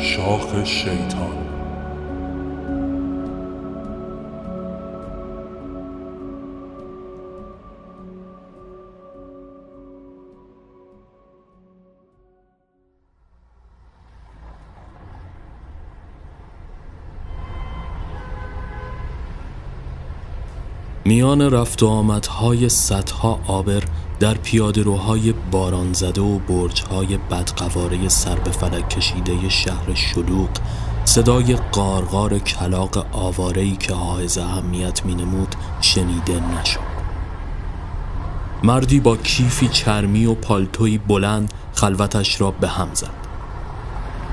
شاخ شیطان. میان رفت و آمدهای صدها آبر در پیاده‌روهای باران زده و برج‌های بدقواره سر به فلک کشیده شهر شلوغ، صدای قارقار کلاغ آواره‌ای که حائز اهمیت می‌نمود شنیده نشد. مردی با کیفی چرمی و پالتویی بلند خلوتش را به هم زد.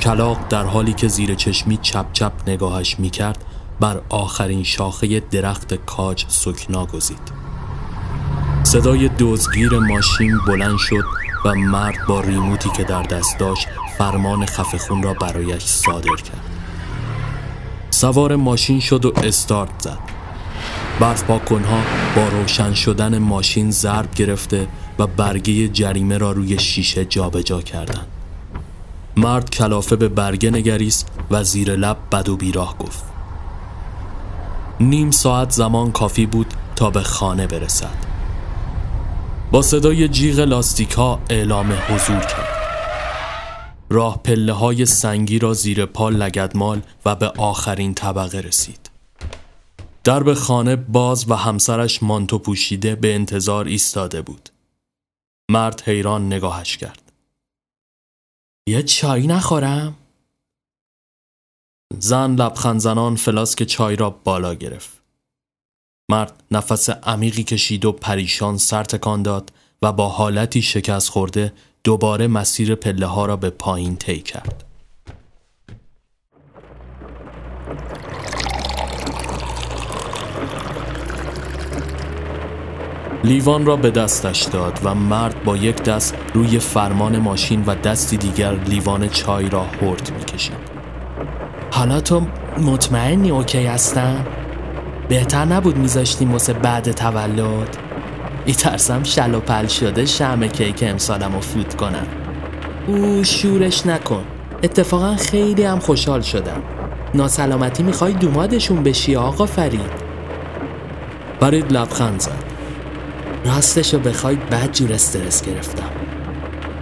کلاغ در حالی که زیر چشمی چپ چپ نگاهش می‌کرد، بر آخرین شاخه درخت کاج سکنا گزید. صدای دزدگیر ماشین بلند شد و مرد با ریموتی که در دست داشت فرمان خفه‌خون را برایش صادر کرد. سوار ماشین شد و استارت زد. برف پاک‌کن‌ها با روشن شدن ماشین ضرب گرفته و برگه جریمه را روی شیشه جابجا کردند. مرد کلافه به برگه نگریست و زیر لب بد و بیراه گفت. نیم ساعت زمان کافی بود تا به خانه برسد. با صدای جیغ لاستیک‌ها اعلام حضور کرد. راه پله‌های سنگی را زیر پا لگدمال و به آخرین طبقه رسید. درب خانه باز و همسرش مانتو پوشیده به انتظار ایستاده بود. مرد حیران نگاهش کرد. یه چای نخورم؟ زن لبخند زنان فلاسک چای را بالا گرفت. مرد نفس عمیقی کشید و پریشان سر تکان داد و با حالتی شکست خورده دوباره مسیر پله ها را به پایین طی کرد. لیوان را به دستش داد و مرد با یک دست روی فرمان ماشین و دستی دیگر لیوان چای را هورت می کشید. حالا تو مطمئنی اوکی هستم؟ بهتر نبود میذاشتیم واسه بعد تولد؟ میترسم شل و پل شده شمع کیک امسالمو فوت کنم. او شورش نکن، اتفاقا خیلی هم خوشحال شدم. ناسلامتی میخوای دومادشون بشی آقا فرید؟ فرید لبخند زد. راستشو بخوای بد جور استرس گرفتم.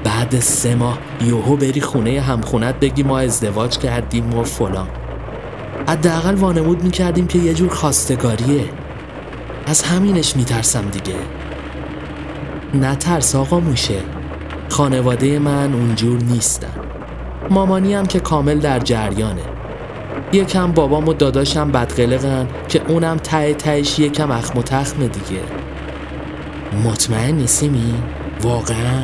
بعد 3 ماه یوهو بری خونه همخونت بگی ما ازدواج کردیم و فلان. حداقل وانمود میکردیم که یه جور خواستگاریه. از همینش میترسم دیگه. نترس آقا موشه، خانواده من اونجور نیستن. مامانی هم که کامل در جریانه. یکم بابام و داداشم بدقلقن که اونم ته تهش یکم اخم و تخمه دیگه. مطمئن نیسیمی؟ واقعا؟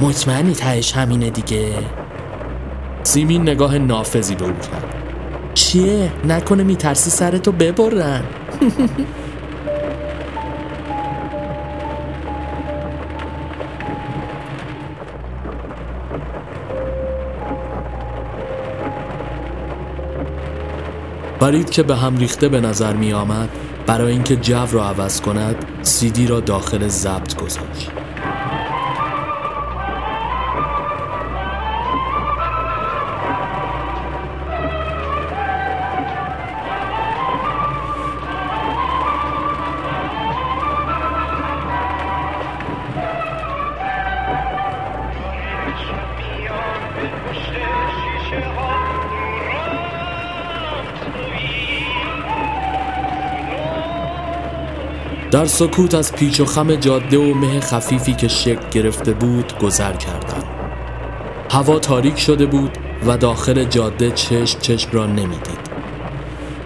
مطمئنی تهش همینه دیگه؟ سیمین نگاه نافذی به اون کرد. چیه؟ نکنه میترسی سرتو ببرن؟ فرید که به هم ریخته به نظر می آمد، برای اینکه جو را عوض کند CD را داخل ضبط گذاشت. در سکوت از پیچ و خم جاده و مه خفیفی که شکل گرفته بود گذر کردند. هوا تاریک شده بود و داخل جاده چشم را نمیدید.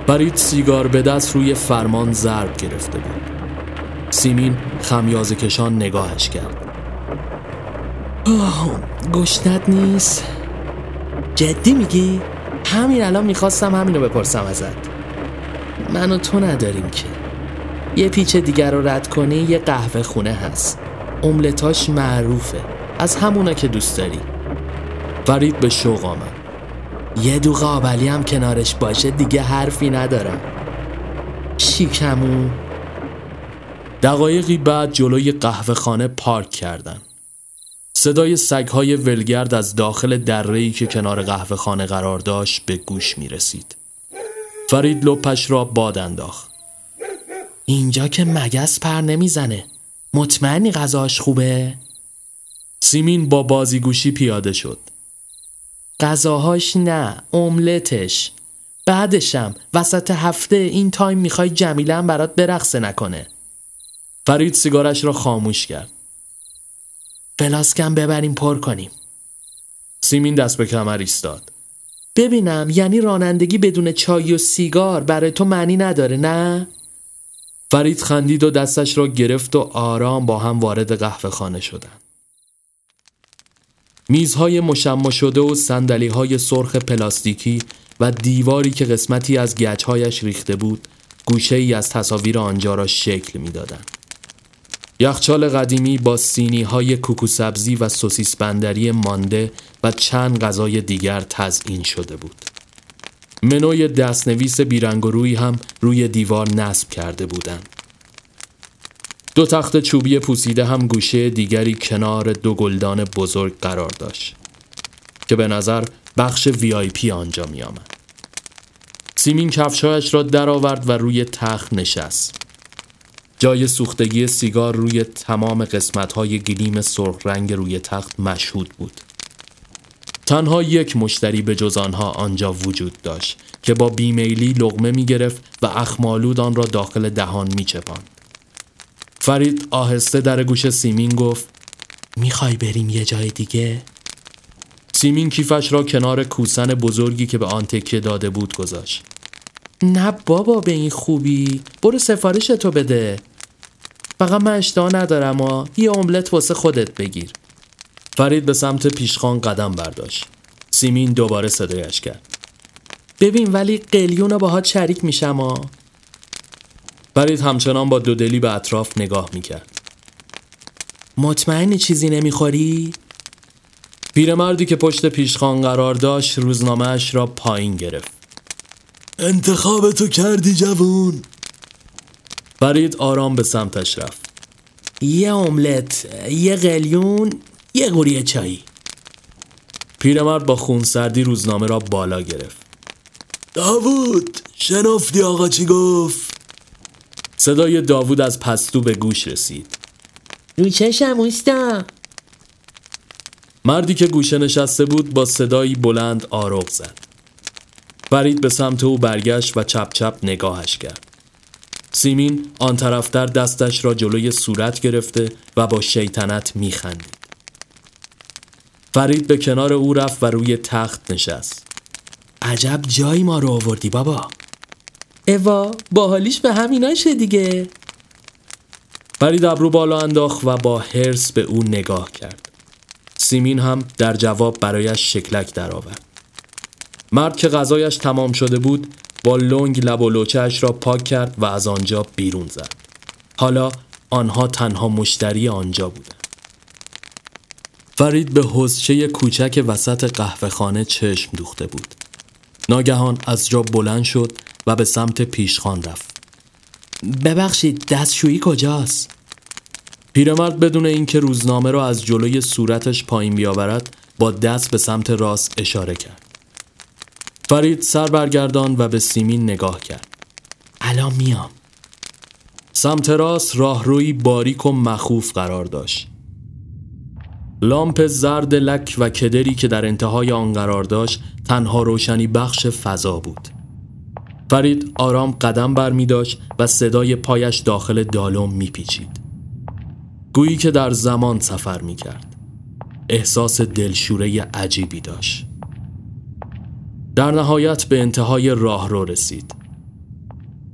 فرید سیگار به دست روی فرمان ضرب گرفته بود. سیمین خمیازه کشان نگاهش کرد. گشنت نیست؟ جدی میگی؟ همین الان میخواستم همینو بپرسم ازت. من و تو نداریم که. یه پیچ دیگر رو رد کنی یه قهوه خونه هست. املتاش معروفه، از همونا که دوست داری. فرید به شوق آمد. یه دو قابلی هم کنارش باشه دیگه حرفی ندارم. شیکمو. دقایقی بعد جلوی قهوه خانه پارک کردن. صدای سگهای ولگرد از داخل دره‌ای که کنار قهوه‌خانه قرار داشت به گوش می رسید. فرید لپش را باد انداخت. اینجا که مگس پر نمیزنه. مطمئنی غذاش خوبه؟ سیمین با بازیگوشی پیاده شد. غذاهاش نه، املتش. بعدشم وسط هفته این تایم میخوای جمیله هم برات برقصه نکنه. فرید سیگارش را خاموش کرد. فلاسکم ببریم پر کنیم. سیمین دست به کمر ایستاد. ببینم یعنی رانندگی بدون چای و سیگار برای تو معنی نداره نه؟ فرید خندید و دستش را گرفت و آرام با هم وارد قهوه خانه شدند. میزهای مشمع شده و صندلی‌های سرخ پلاستیکی و دیواری که قسمتی از گچهایش ریخته بود گوشه‌ای از تصاویر آنجا را شکل می‌دادند. یخچال قدیمی با سینی‌های کوکو سبزی و سوسیس بندری مانده و چند غذای دیگر تزیین شده بود. منوی دستنویس بیرنگ و رویی هم روی دیوار نصب کرده بودند. دو تخت چوبی پوسیده هم گوشه دیگری کنار دو گلدان بزرگ قرار داشت که به نظر بخش VIP آنجا می آمد. سیمین کفشایش را درآورد و روی تخت نشست. جای سوختگی سیگار روی تمام قسمت‌های گلیم سرخ رنگ روی تخت مشهود بود. تنها یک مشتری به جز آنها آنجا وجود داشت که با بیمیلی لقمه می‌گرفت و اخمالود آن را داخل دهان می‌چپاند. فرید آهسته در گوش سیمین گفت میخوای بریم یه جای دیگه؟ سیمین کیفش را کنار کوسن بزرگی که به آن تکیه داده بود گذاشت. نه بابا به این خوبی، برو سفارش تو بده. فقط من اشتها ندارم یه املت واسه خودت بگیر. فرید به سمت پیشخوان قدم برداشت. سیمین دوباره صدایش کرد. ببین ولی قلیونو باهات شریک میشم فرید همچنان با دودلی به اطراف نگاه میکرد. مطمئنی چیزی نمیخوری؟ پیرمردی که پشت پیشخوان قرار داشت روزنامه‌اش را پایین گرفت. انتخاب تو کردی جوون. فرید آرام به سمتش رفت. یه املت، یه قلیون، یه قوری چایی. پیرمرد با خونسردی روزنامه را بالا گرفت. داوود، شنفتی آقا چی گفت؟ صدای داوود از پستو به گوش رسید. روچشم اوستا. مردی که گوشه نشسته بود با صدایی بلند آروق زد. فرید به سمت او برگشت و چپ چپ نگاهش کرد. سیمین آن طرفتر دستش را جلوی صورت گرفته و با شیطنت میخندید. فرید به کنار او رفت و روی تخت نشست. عجب جایی ما رو آوردی بابا. اوا باحالیش به همیناشه دیگه. فرید ابرو بالا انداخت و با حرص به او نگاه کرد. سیمین هم در جواب برایش شکلک درآورد. مرد که غذایش تمام شده بود با لنگ لب و لوچه‌اش را پاک کرد و از آنجا بیرون زد. حالا آنها تنها مشتری آنجا بودند. فرید به حوضچه کوچک وسط قهوه‌خانه چشم دوخته بود. ناگهان از جا بلند شد و به سمت پیشخوان رفت. ببخشید دستشویی کجاست؟ پیرمرد بدون اینکه روزنامه را از جلوی صورتش پایین بیاورد با دست به سمت راست اشاره کرد. فرید سر برگرداند و به سیمین نگاه کرد. الان میام. سمت راست راهرویی باریک و مخوف قرار داشت. لامپ زرد لک و کدری که در انتهای آن قرار داشت تنها روشنی بخش فضا بود. فرید آرام قدم بر می داشت و صدای پایش داخل دالان می پیچید. گویی که در زمان سفر می کرد. احساس دلشوره عجیبی داشت. در نهایت به انتهای راهرو رسید.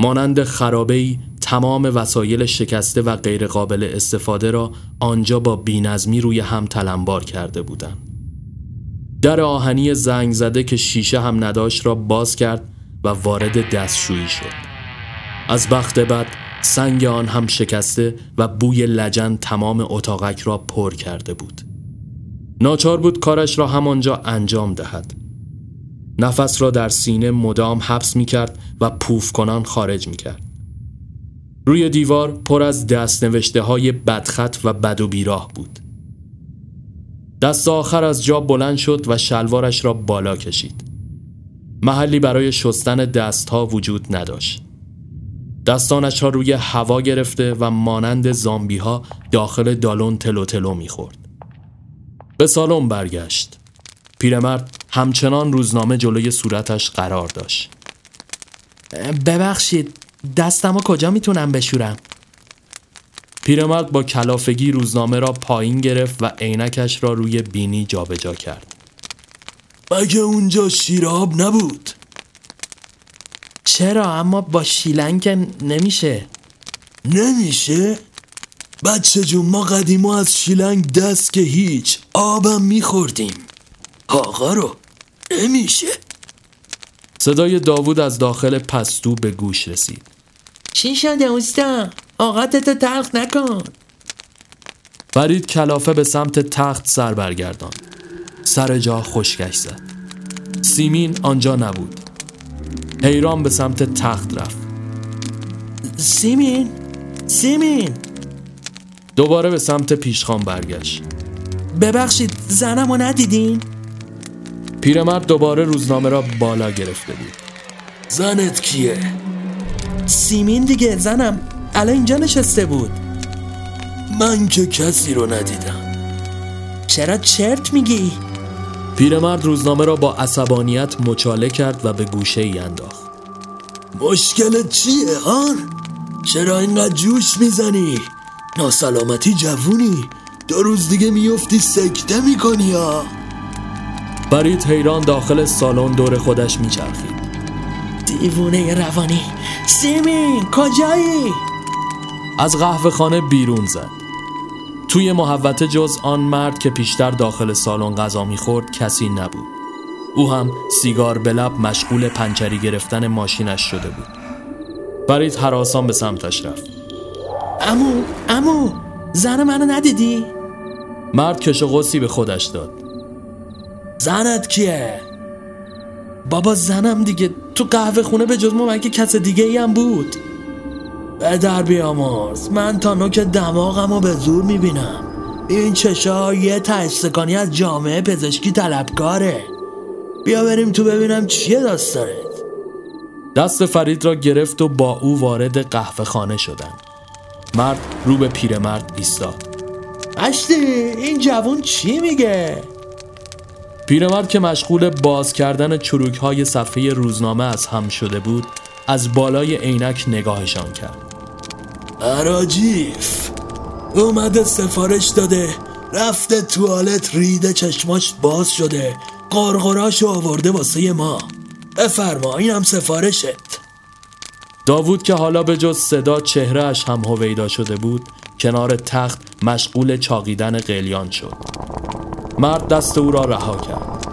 مانند خرابه‌ای تمام وسایل شکسته و غیرقابل استفاده را آنجا با بی‌نظمی روی هم تلمبار کرده بودند. در آهنی زنگ زده که شیشه هم نداشت را باز کرد و وارد دستشویی شد. از بخت بد سنگ آن هم شکسته و بوی لجن تمام اتاقک را پر کرده بود. ناچار بود کارش را همانجا انجام دهد. نفس را در سینه مدام حبس می کرد و پوف کنان خارج می کرد. روی دیوار پر از دستنوشته های بدخط و بد و بیراه بود. دست آخر از جا بلند شد و شلوارش را بالا کشید. محلی برای شستن دستها وجود نداشت. دستانش را روی هوا گرفته و مانند زامبی ها داخل دالون تلو تلو می خورد. به سالن برگشت. پیرمرد همچنان روزنامه جلوی صورتش قرار داشت. ببخشید، دستمو کجا میتونم بشورم؟ پیرمرد با کلافگی روزنامه را پایین گرفت و عینکش را روی بینی جابجا کرد. مگه اونجا شیراب نبود؟ چرا، اما با شیلنگ که نمیشه. نمیشه؟ بچه جون، ما قدیما از شیلنگ دست که هیچ، آبم میخوردیم. آقا رو نمیشه. صدای داوود از داخل پستو به گوش رسید. چی شده اوستا؟ آقا تتو تلخ نکن. فرید کلافه به سمت تخت سر برگرداند. سر جا خشکش زد. سیمین آنجا نبود. حیران به سمت تخت رفت. سیمین، سیمین! دوباره به سمت پیشخان برگشت. ببخشید، زنمو ندیدین؟ پیرمرد دوباره روزنامه را بالا گرفته بود. زنت کیه؟ سیمین دیگه، زنم الان اینجا نشسته بود. من که کسی رو ندیدم. چرا چرت میگی؟ پیرمرد روزنامه را با عصبانیت مچاله کرد و به گوشه ای انداخت. مشکلت چیه هان؟ چرا اینقدر جوش میزنی؟ ناسلامتی جوونی، 2 روز دیگه میفتی سکته میکنی ها. فرید حیران داخل سالن دور خودش میچرخید. دیوونه روانی! سیمین کجایی؟ از قهوه خانه بیرون زد. توی محوطه جز آن مرد که پیشتر داخل سالن غذا میخورد کسی نبود. او هم سیگار به لب مشغول پنچری گرفتن ماشینش شده بود. فرید هراسان به سمتش رفت. عمو زن منو ندیدی؟ مرد کش و قوسی به خودش داد. زنت کیه؟ بابا زنم دیگه، تو قهوه خونه به جز ما مگه کس دیگه ای هم بود؟ به در بیامرز، من تا نوک دماغمو به زور میبینم. این چشا یه تشتکانی از جامعه پزشکی طلبکاره. بیا بریم تو ببینم چیه داستانت. دست فرید را گرفت و با او وارد قهوه خانه شدن. مرد رو به پیرمرد ایستاد. عشتی، این جوون چی میگه؟ پیرمرد که مشغول باز کردن چروک‌های صفحه روزنامه از هم شده بود، از بالای عینک نگاهشان کرد. عراجیف اومده سفارش داده، رفته توالت، ریده چشماش باز شده، قارقراشو آورده واسه ما. بفرما، اینم سفارشت. داوود که حالا به جز صدا چهرهش هم هویدا شده بود، کنار تخت مشغول چاقیدن قلیان شد. مرد دست او را رها کرد.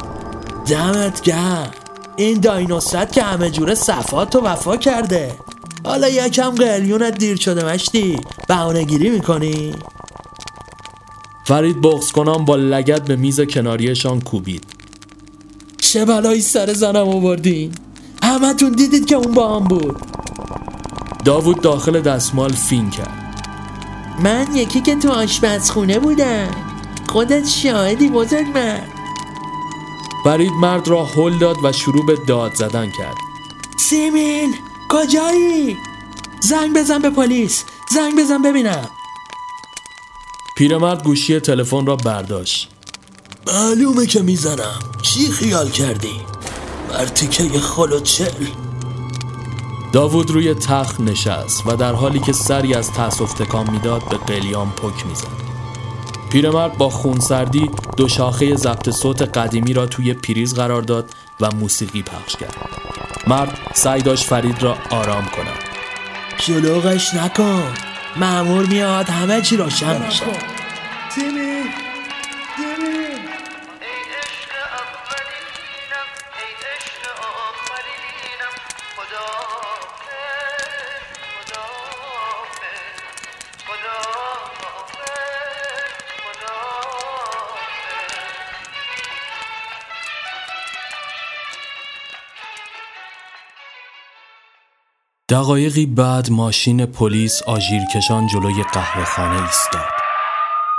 دمت گرم، این داینوست که همه جوره صفات و وفا کرده. حالا یکم قلیونت دیر شده مشتی، بهانه‌گیری میکنی؟ فرید بغض کنان با لگد به میز کناریشان کوبید. چه بلایی سر زنم آوردین؟ همه تون دیدید که اون با هم بود. داوود داخل دستمال فین کرد. من یکی که تو آشپزخونه بودم، خودت شاهدی بزرگ مرد. فرید مرد را هل داد و شروع به داد زدن کرد. سیمین کجایی؟ زنگ بزن به پلیس، زنگ بزن ببینم. پیرمرد گوشی تلفن را برداشت. معلومه که میزنم، چی خیال کردی؟ مرتیکه خلوچل. داوود روی تخت نشست و در حالی که سری از تأسف تکان میداد به قلیان پک میزد. پیرمرد با خونسردی 2 شاخه ضبط صوت قدیمی را توی پریز قرار داد و موسیقی پخش کرد. مرد سعی داشت فرید را آرام کند. شلوغش نکن، مأمور میاد همه چی روشن میشه. دقایقی بعد ماشین پلیس آژیرکشان جلوی قهوه‌خانه ایستاد.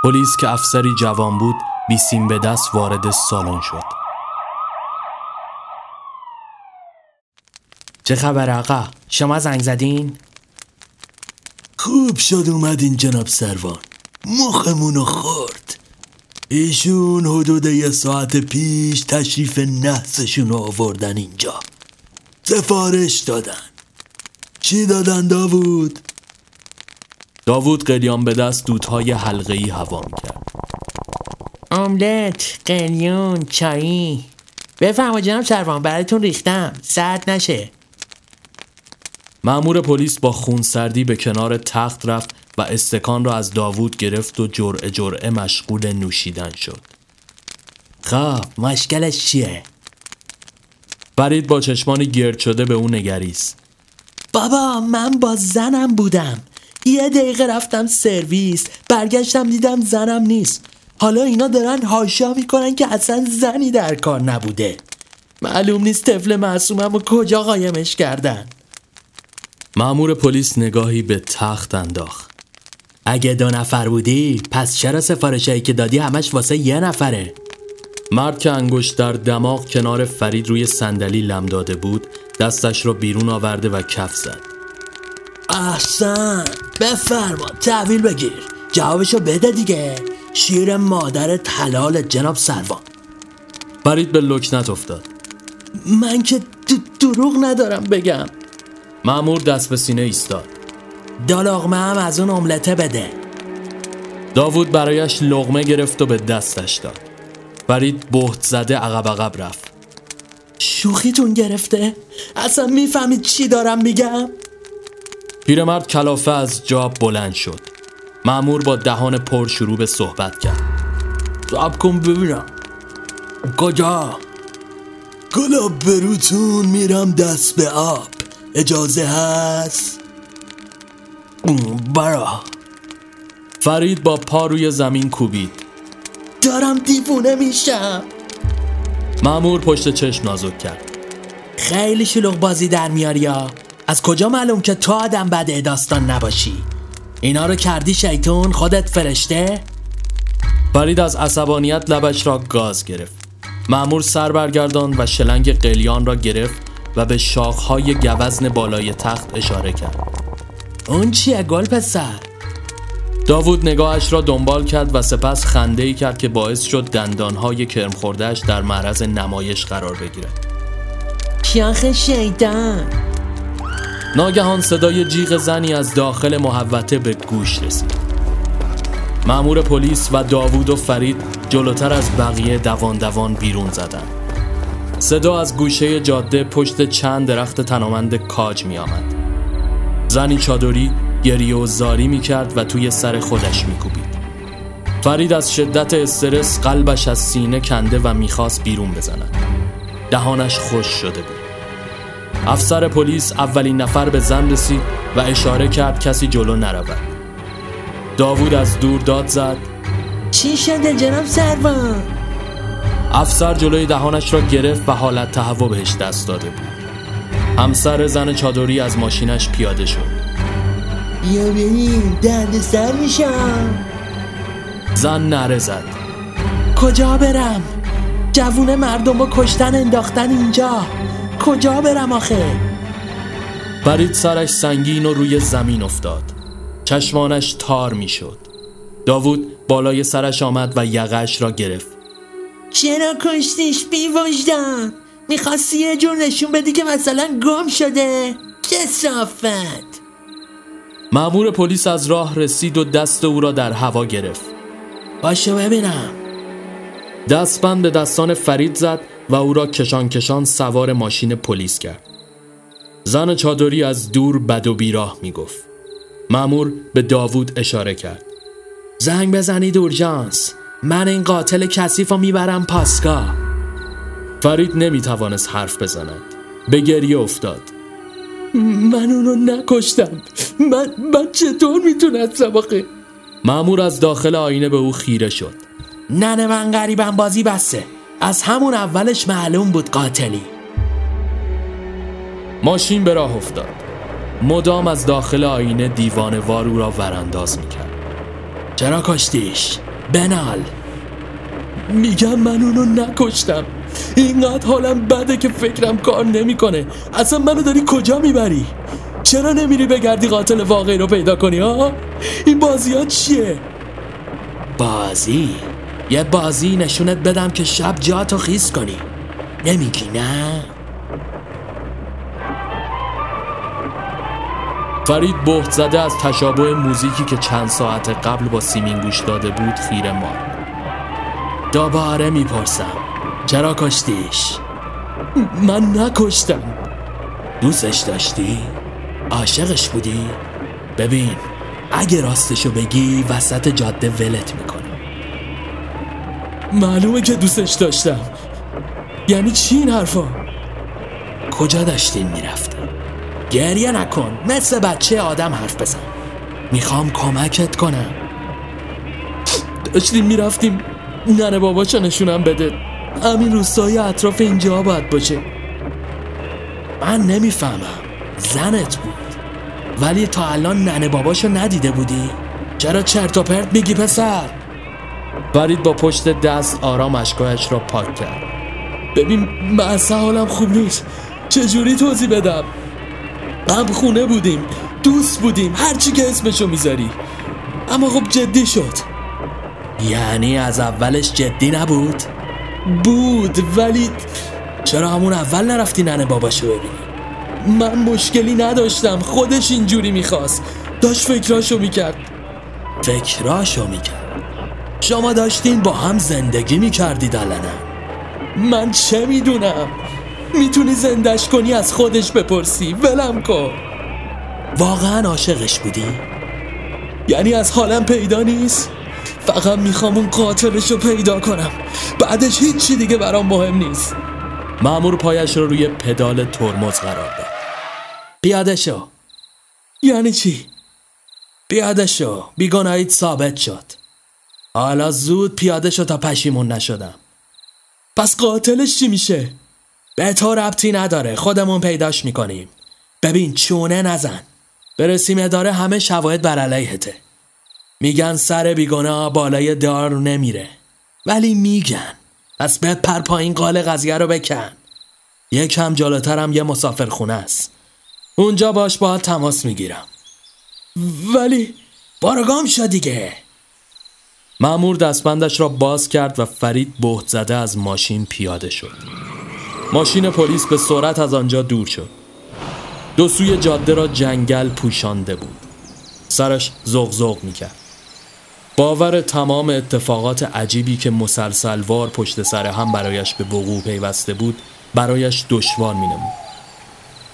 پلیس که افسری جوان بود بیسیم به دست وارد سالن شد. چه خبر آقا؟ شما زنگ زدین؟ خوب شد اومدین جناب سروان، مخمونو خورد. ایشون حدود 1 ساعت پیش تشریف نحسشونو آوردن اینجا، سفارش دادن. چی دادن داوود؟ داوود قلیان به دست دودهای حلقه‌ای هوام کرد. املت، قلیون، چایی. بفرما جناب سروان، براتون ریختم، سرد نشه. مأمور پلیس با خونسردی به کنار تخت رفت و استکان را از داوود گرفت و جرعه جرعه مشغول نوشیدن شد. خب مشکلش چیه؟ فرید با چشمانی گرد شده به اون نگریست. بابا من با زنم بودم، 1 دقیقه رفتم سرویس، برگشتم دیدم زنم نیست. حالا اینا دارن حاشا میکنن که اصلا زنی در کار نبوده. معلوم نیست طفل معصومم رو کجا قایمش کردن. مأمور پلیس نگاهی به تخت انداخت. اگه 2 نفر بودی پس چرا سفارشایی که دادی همش واسه 1 نفره؟ مرد که انگشت در دماغ کنار فرید روی صندلی لم داده بود دستش را بیرون آورده و کف زد. احسن، بفرما تحویل بگیر، جوابشو بده دیگه، شیر مادرت حلال جناب سروان. فرید به لکنت افتاد. من که دروغ ندارم بگم. مأمور دست به سینه ایستاد. 2 لقمه هم از اون املته بده. داوود برایش لقمه گرفت و به دستش داد. فرید بهت زده عقب عقب رفت. شوخیتون گرفته؟ اصلا میفهمید چی دارم میگم؟ پیرمرد کلافه از جا بلند شد. مأمور با دهان پر شروع به صحبت کرد. صاحب کن ببینم کجا؟ کلاب بروتون میرم دست به آب، اجازه هست؟ برا فرید با پا روی زمین کوبید. دارم دیوونه میشم. مأمور پشت چشم نازک کرد. خیلی شلوغ بازی در میاری ها. از کجا معلوم که تو آدم بده داستان نباشی؟ اینا رو کردی شیطون، خودت فرشته؟ فرید از عصبانیت لبش را گاز گرفت. مأمور سر برگردان و شلنگ قلیان را گرفت و به شاخهای گوزن بالای تخت اشاره کرد. اون چیه گل پسر؟ داوود نگاهش را دنبال کرد و سپس خنده‌ای کرد که باعث شد دندانهای کرم خورده‌اش در معرض نمایش قرار بگیرد. شاخ شیطان. ناگهان صدای جیغ زنی از داخل محوطه به گوش رسید. مأمور پلیس و داوود و فرید جلوتر از بقیه دوان دوان بیرون زدند. صدا از گوشه جاده پشت چند درخت تنامند کاج می آمد. زنی چادری گریه و زاری می کرد و توی سر خودش می کوبید. فرید از شدت استرس قلبش از سینه کنده و می خواست بیرون بزند. دهانش خوش شده بود. افسر پلیس اولین نفر به زن رسید و اشاره کرد کسی جلو نرود. داوود از دور داد زد. چی شده جناب سروان؟ افسر جلوی دهانش را گرفت و حالت تهوع بهش دست داده بود. همسر زن چادری از ماشینش پیاده شد. بیا ببین درد سر میشم. زن نعره زد. کجا برم؟ جوون مردم رو کشتن انداختن اینجا، کجا برم آخه؟ فرید سرش سنگین و روی زمین افتاد. چشمانش تار می شد. داوود بالای سرش آمد و یقه‌اش را گرفت. چرا کشتیش بی وجدان؟ میخواستی یه جور نشون بدی که مثلا گم شده؟ کثافت. مأمور پلیس از راه رسید و دست او را در هوا گرفت. باشه ببینم. دستبند به دستان فرید زد و او را کشان کشان سوار ماشین پلیس کرد. زن چادری از دور بد و بیراه میگفت. مأمور به داوود اشاره کرد. زنگ بزنید اورژانس، من این قاتل کثیفو میبرم پاسگاه. فرید نمیتوانست حرف بزند. به گریه افتاد. من اونو نکشتم، من چطور میتونستم آخه؟ مأمور از داخل آینه به او خیره شد. ننه من غریبم، بازی بسه، از همون اولش معلوم بود قاتلی. ماشین به راه افتاد. مدام از داخل آینه دیوانه‌وار او را ورانداز میکرد. چرا کشتیش؟ بنال. میگم من اونو نکشتم. اینقدر حالم بده که فکرم کار نمیکنه. اصلا منو داری کجا میبری؟ چرا نمیری بگردی قاتل واقعی رو پیدا کنی ها؟ این بازی ها چیه؟ بازی؟ یه بازی نشونت بدم که شب جاتو خیس کنی. نمیگی نه؟ فرید بهت زده از تشابه موزیکی که چند ساعت قبل با سیمین گوش داده بود خیره ماند. دوباره میپرسم چرا کشتیش؟ من نکشتم. دوستش داشتی؟ عاشقش بودی؟ ببین اگه راستشو بگی وسط جاده ولت میکنم. معلومه که دوستش داشتم. یعنی چی این حرفا؟ کجا داشتین میرفتم؟ گریه نکن، مثل بچه آدم حرف بزن. میخوام کمکت کنم. داشتیم میرفتیم ننه باباشو نشونم بده. همین روستای اطراف اینجا باید باشه. من نمیفهمم، زنت بود ولی تا الان ننه باباشو ندیده بودی؟ چرا چرت و پرت میگی پسر؟ فرید با پشت دست آرام اشکایش را پاک کرد. ببین من اصلا حالم خوب نیست. چجوری توضیح بدم؟ هم خونه بودیم، دوست بودیم، هرچی که اسمشو میذاری. اما خب جدی شد. یعنی از اولش جدی نبود؟ بود ولی چرا همون اول نرفتی ننه باباشو ببینی؟ من مشکلی نداشتم، خودش اینجوری میخواست. داشت فکراشو میکرد. شما داشتین با هم زندگی میکردید الانم. من چه میدونم؟ میتونی زندش کنی از خودش بپرسی. ولم کن. واقعا عاشقش بودی؟ یعنی از حالم پیدا نیست؟ فقط میخوام اون قاتلشو پیدا کنم. بعدش هیچی دیگه برام مهم نیست. مأمور پایش رو روی پدال ترمز قرار داد. پیاده شو. یعنی چی؟ پیاده شو. بیگناهیت ثابت شد. حالا زود پیاده شو تا پشیمون نشدم. پس قاتلش چی میشه؟ به تو ربطی نداره، خودمون پیداش میکنیم. ببین چونه نزن. برسیم اداره همه شواهد بر علیهته. میگن سر بیگناه بالای دار نمیره، ولی میگن. پس بپر پایین، قال قضیه رو بکن. یکم جلوترم یه مسافرخونه است. اونجا باید تماس میگیرم. ولی بارگام شد دیگه. مأمور دستبندش را باز کرد و فرید بهت زده از ماشین پیاده شد. ماشین پلیس به سرعت از آنجا دور شد. دو سوی جاده را جنگل پوشانده بود. سرش زغزغ میکرد. باور تمام اتفاقات عجیبی که مسلسلوار پشت سر هم برایش به وقوع پیوسته بود برایش دشوار مینمود.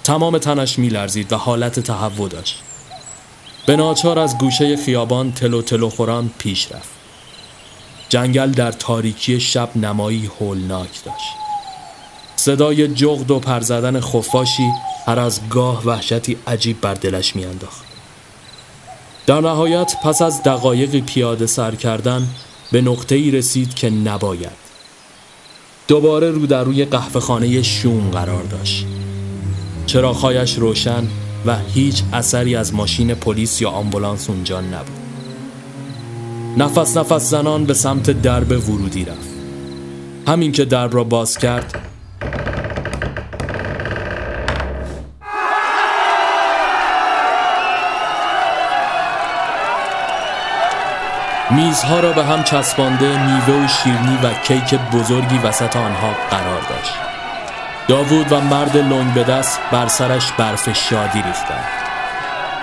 تمام تنش میلرزید و حالت تهوع داشت. به ناچار از گوشه خیابان تلو تلو خوران پیش رفت. جنگل در تاریکی شب نمایی هولناک داشت. صدای جغد و پرزدن خفاشی هر از گاه وحشتی عجیب بر دلش میانداخت. در نهایت پس از دقایقی پیاده سر کردن به نقطه‌ای رسید که نباید. دوباره رو در روی قهوه‌خانه شوم قرار داشت. چراغ‌هایش روشن و هیچ اثری از ماشین پلیس یا آمبولانس اونجا نبود. نفس نفس زنان به سمت درب ورودی رفت. همین که درب را باز کرد میزها را به هم چسبانده میوه و شیرینی و کیک بزرگی وسط آنها قرار داشت. داوود و مرد لنگ به دست بر سرش برف شادی ریختند.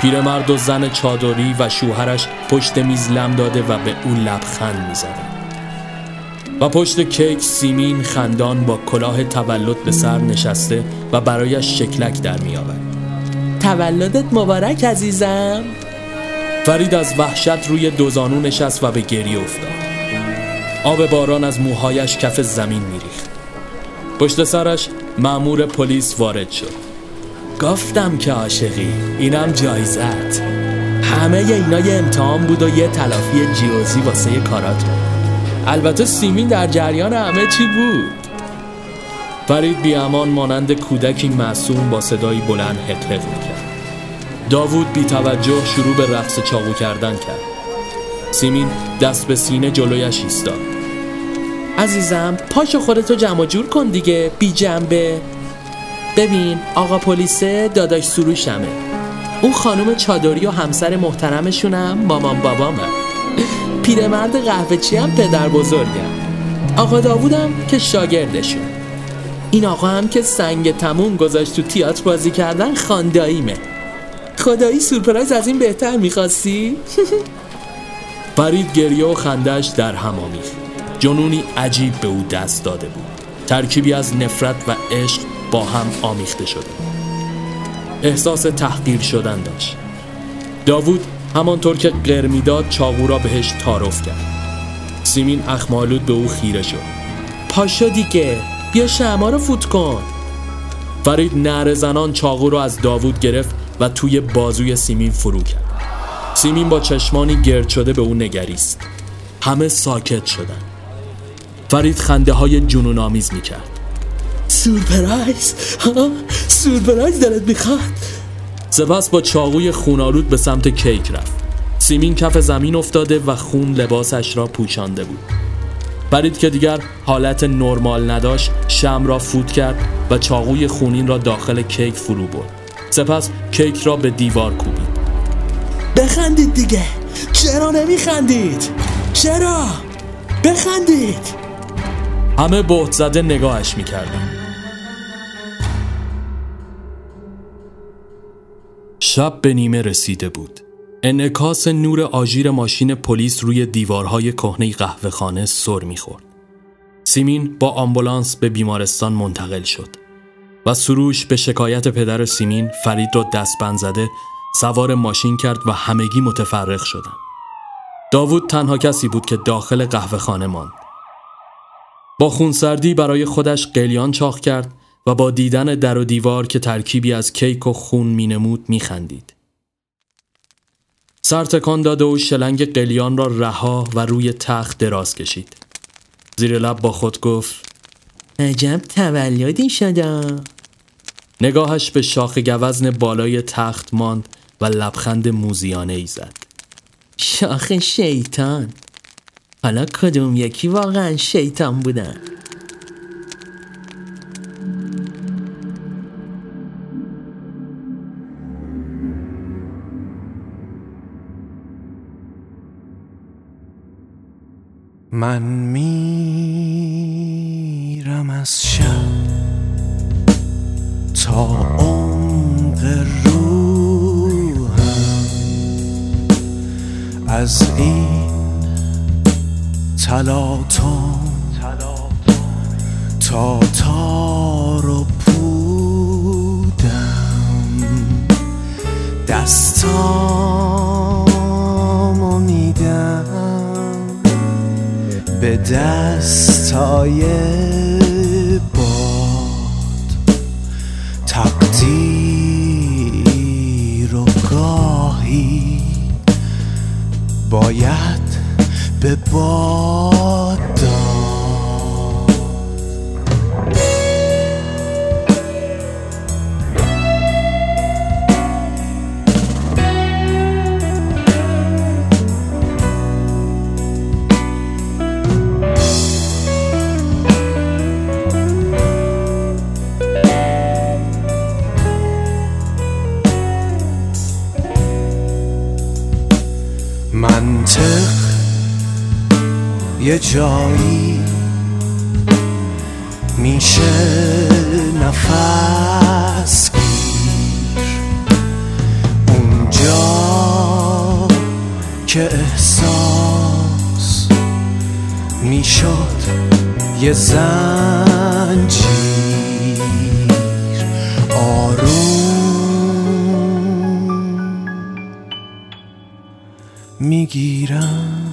پیرمرد و زن چادری و شوهرش پشت میز لم داده و به او لبخند می‌زدند. و پشت کیک سیمین خندان با کلاه تولد به سر نشسته و برایش شکلک در می‌آورد. تولدت مبارک عزیزم. فرید از وحشت روی دوزانو نشست و به گریه افتاد. آب باران از موهایش کف زمین میریخت. پشت سرش مأمور پلیس وارد شد. گفتم که عاشقی، اینم جایزت. همه اینا یه امتحان بود و یه تلافی جیوزی واسه یه کارات. البته سیمین در جریان همه چی بود. فرید بی‌امان مانند کودکی معصوم با صدایی بلند هقهق میکرد. داوود بی توجه شروع به رقص چاقو کردن کرد. سیمین دست به سینه جلویش ایستاد. عزیزم پاشو خودتو جمع جور کن دیگه، بی جنبه. ببین آقا پلیسه داداش سروشمه، اون خانم چادری و همسر محترمشونم مامان بابامه، پیرمرد قهوه‌چی هم پدر بزرگم، آقا داوودم که شاگردشون، این آقا هم که سنگ تموم گذاشت تو تئاتر بازی کردن خانداییمه. خدایی سورپرایز از این بهتر میخواستی؟ پرید گریه و خندش در هم آمیخت. جنونی عجیب به او دست داده بود، ترکیبی از نفرت و عشق با هم آمیخته شده. احساس تحقیر شدن داشت. داوود همانطور که قر می‌داد چاقو را بهش تعارف کرد. سیمین اخمالود به او خیره شد. پاشو دیگه، بیا شمع رو فوت کن. فرید نعره زنان چاقو را از داوود گرفت و توی بازوی سیمین فرو کرد. سیمین با چشمانی گرد شده به او نگریست. همه ساکت شدن. فرید خنده های جنون آمیز میکرد. سورپرایز ها، سورپرایز دلت میخواد. سپس با چاقوی خون‌آلود به سمت کیک رفت. سیمین کف زمین افتاده و خون لباسش را پوشانده بود. فرید که دیگر حالت نرمال نداشت شمع را فوت کرد و چاقوی خونین را داخل کیک فرو برد. سپس کیک را به دیوار کوبید. بخندید دیگه، چرا نمیخندید؟ چرا؟ بخندید. همه بهت زده نگاهش میکردن. شب به نیمه رسیده بود. انعکاس نور آژیر ماشین پلیس روی دیوارهای کهنه قهوه خانه سر میخورد. سیمین با آمبولانس به بیمارستان منتقل شد و سروش به شکایت پدر سیمین فرید را دستبند زده سوار ماشین کرد و همگی متفرق شدند. داوود تنها کسی بود که داخل قهوه خانه ماند. با خونسردی برای خودش قلیان چاق کرد و با دیدن در و دیوار که ترکیبی از کیک و خون مینمود میخندید. سرتکان داد و شلنگ قلیان را رها و روی تخت دراز کشید. زیر لب با خود گفت عجب تولدی شده. نگاهش به شاخ گوزن بالای تخت ماند و لبخند موزیانه ای زد. شاخ شیطان. حالا کدوم یکی واقعا شیطان بودن؟ من میرم از شب تا عمق روحم از این تلاطم تا تار و پودم، دستامو میدم به دستای باد، تقدیر و گاهی باید به باد داد. منطق یه جایی میشه نفس گیر، اونجا که احساس میشد یه زنجیر، آروم میگیرم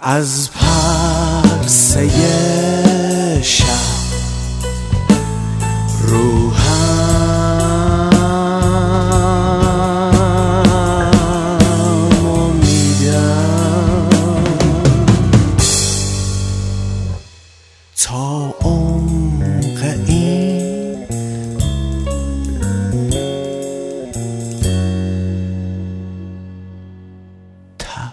از پرسه شب روحم و میدم تا عمق این تب.